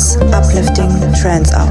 House Uplifting Trance Hour.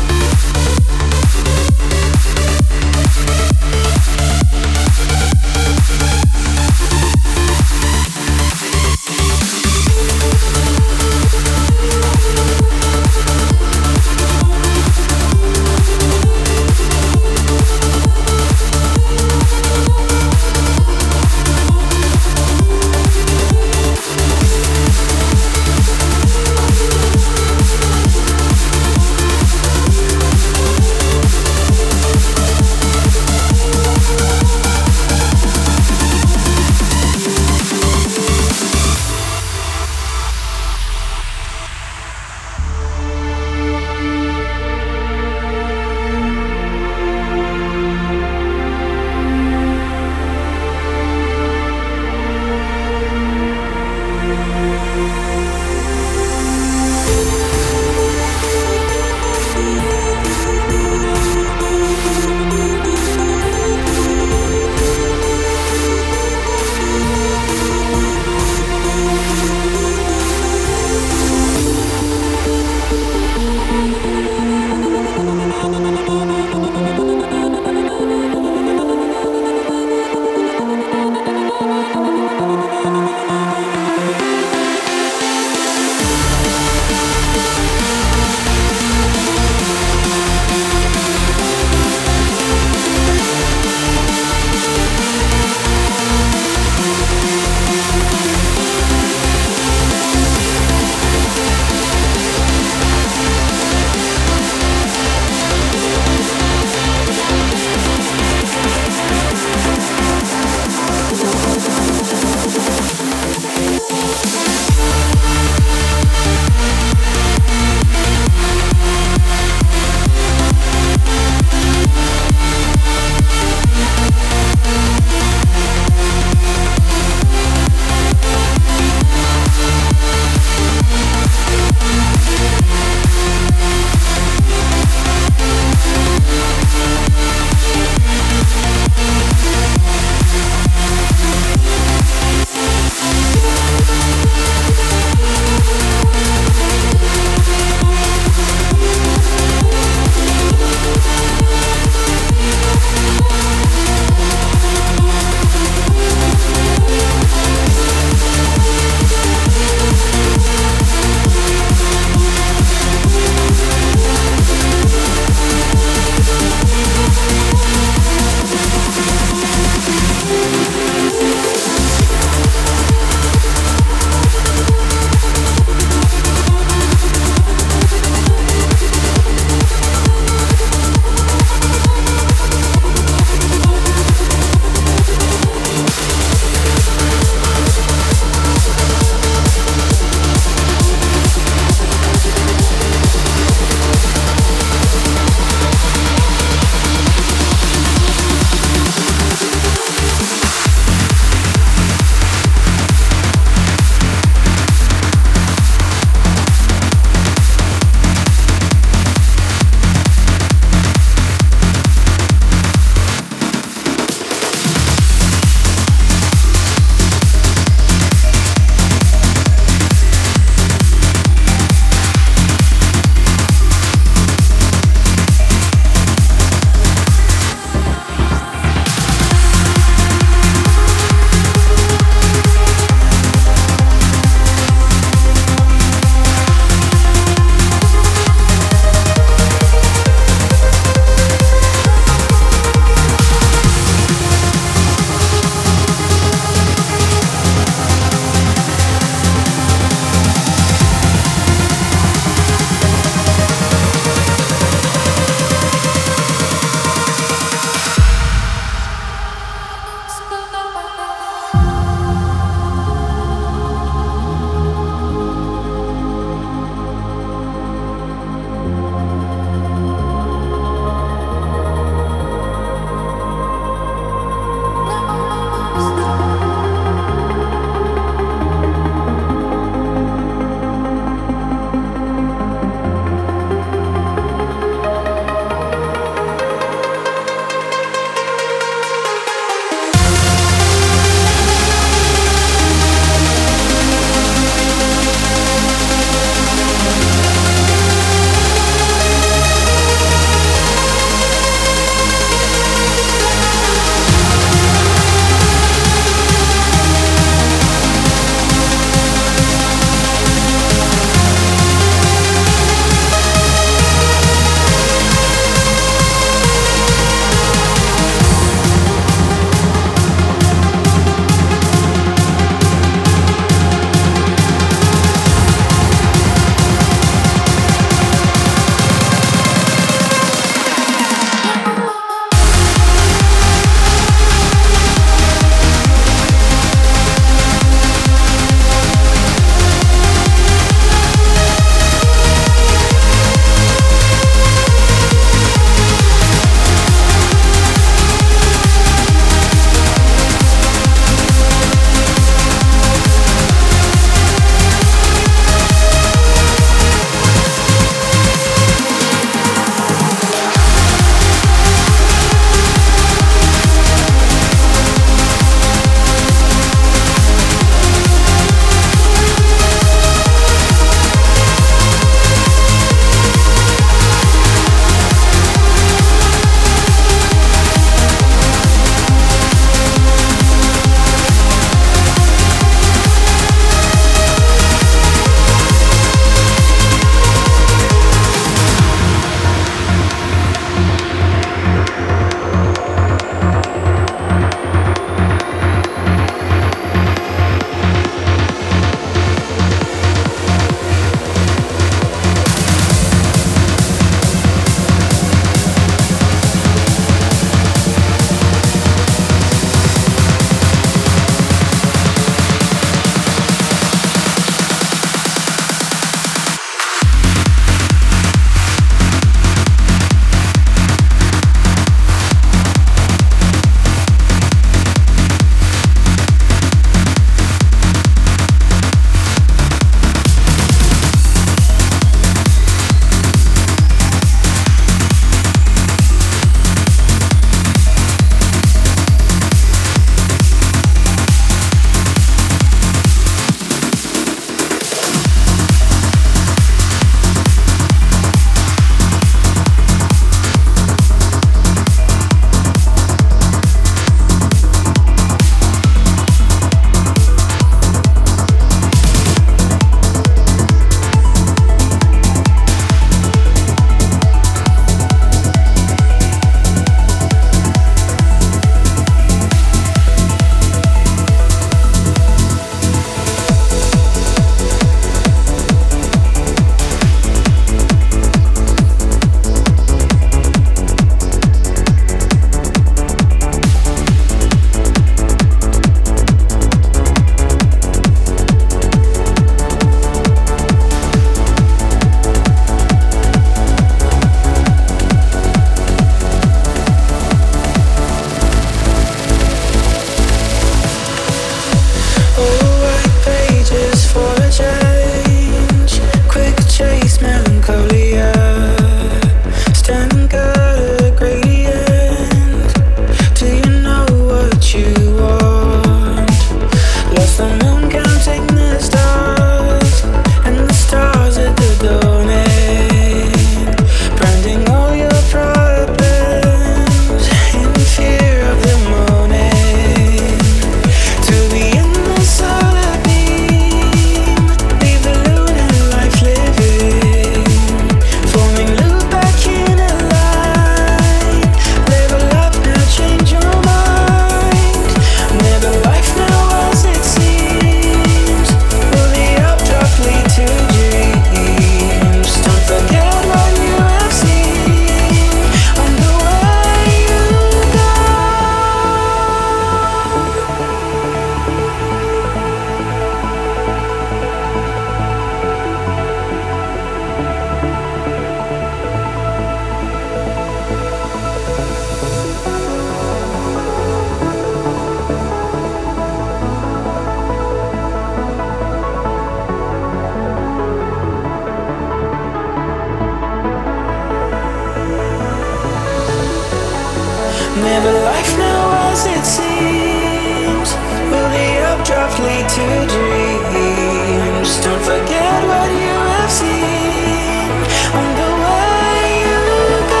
But life's now as it seems. Will the updraft lead to dreams? Don't forget what you have seen on the way you go.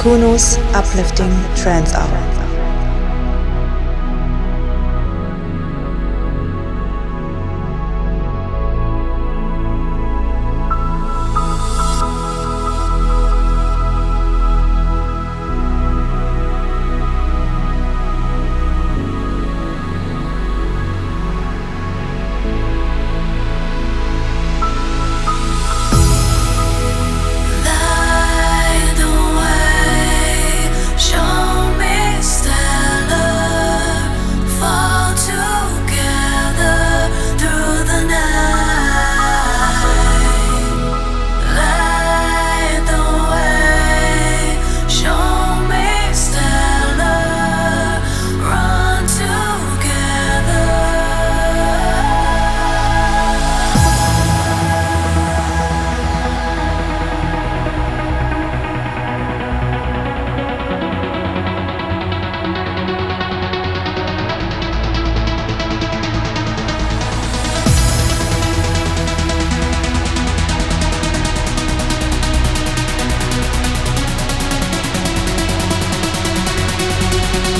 Kuno's Uplifting Trance Hour.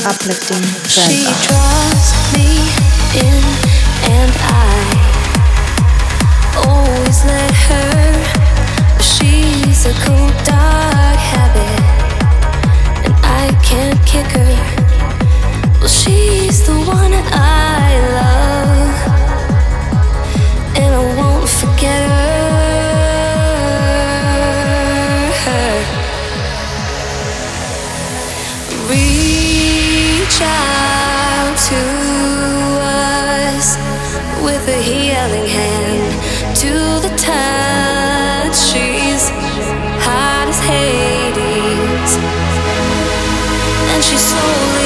Uplifting. She draws me in, and I always let her. She's a cool dog habit, and I can't kick her. Well, she's the one I love, and I won't forget her. A healing hand to the touch. She's hot as Hades, and she's so.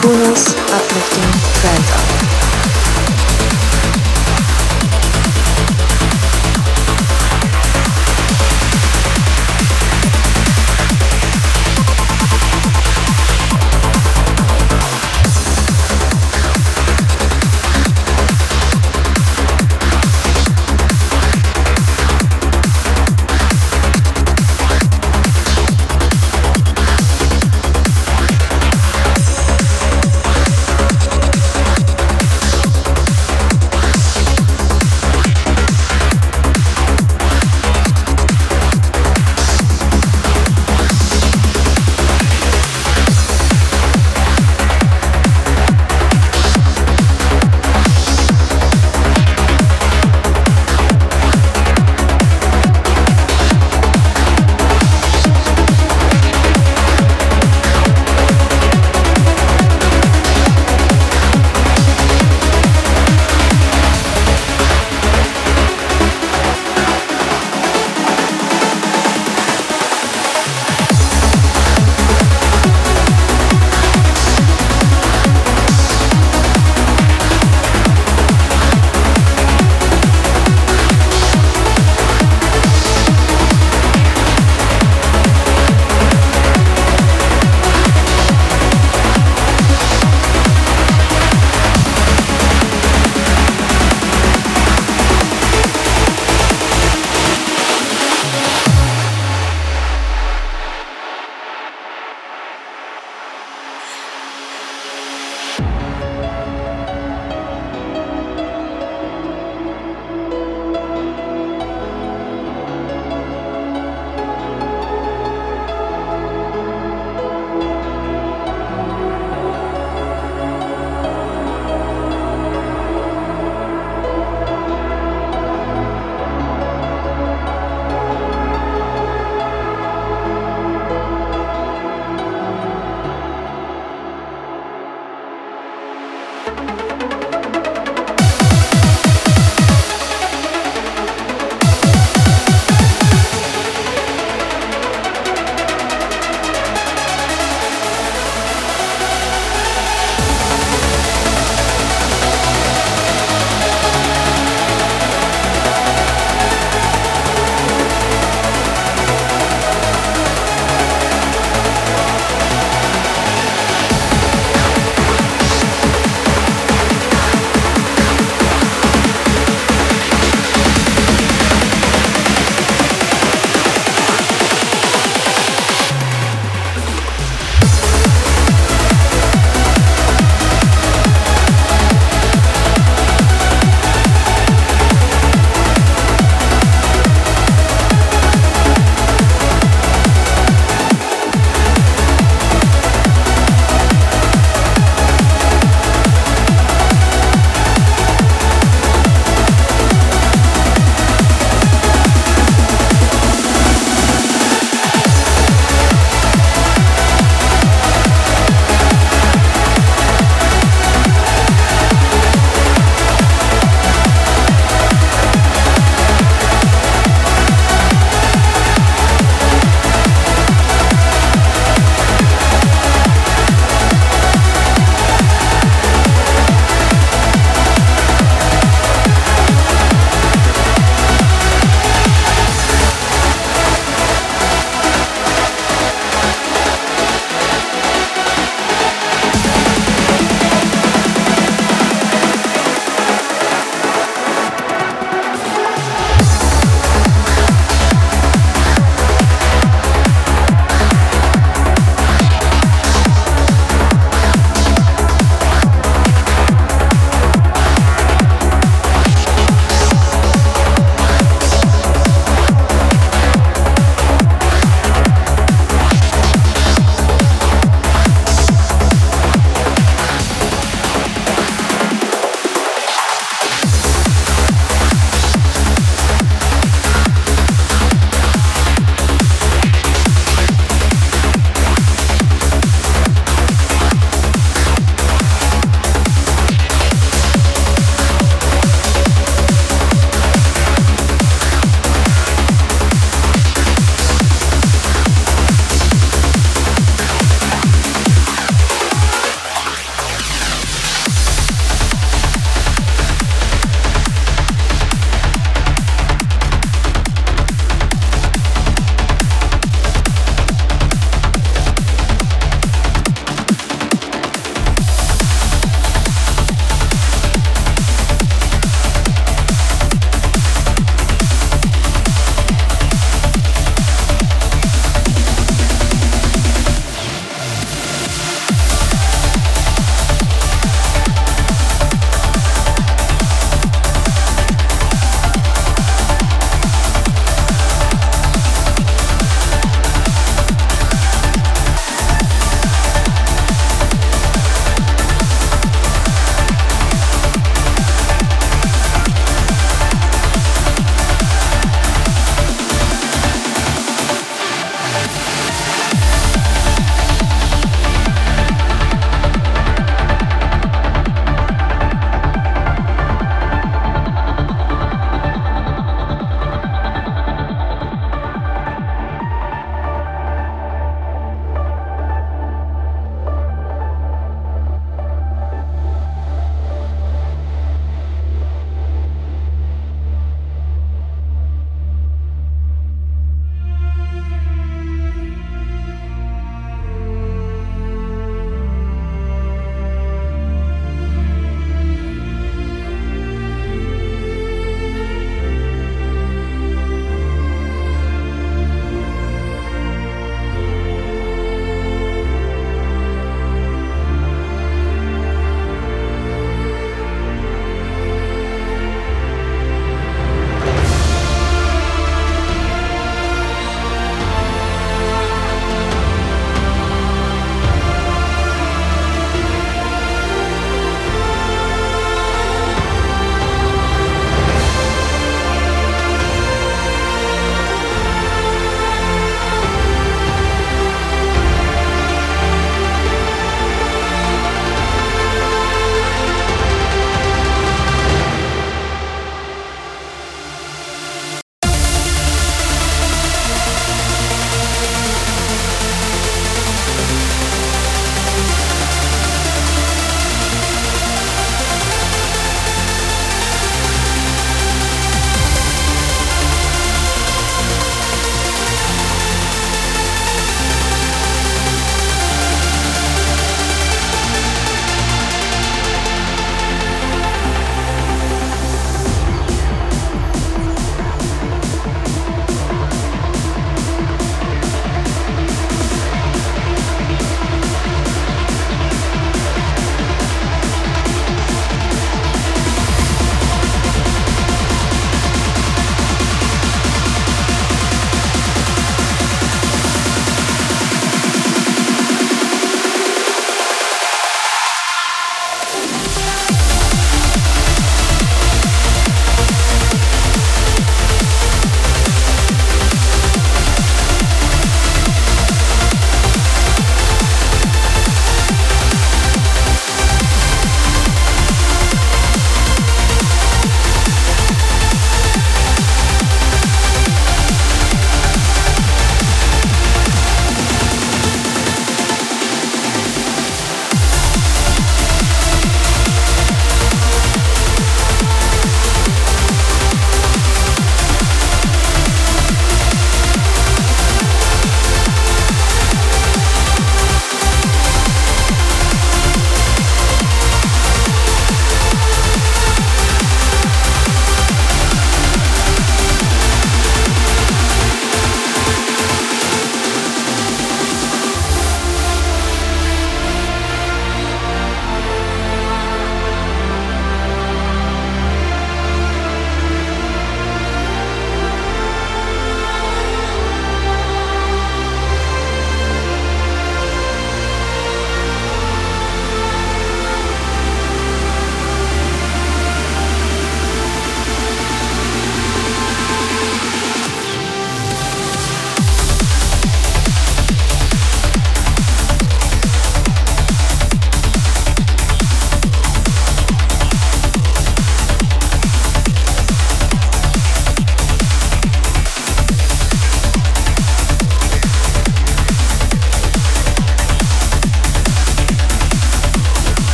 Kunos Uplifting Trance Hour.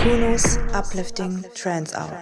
Kunos Uplifting Trance Hour.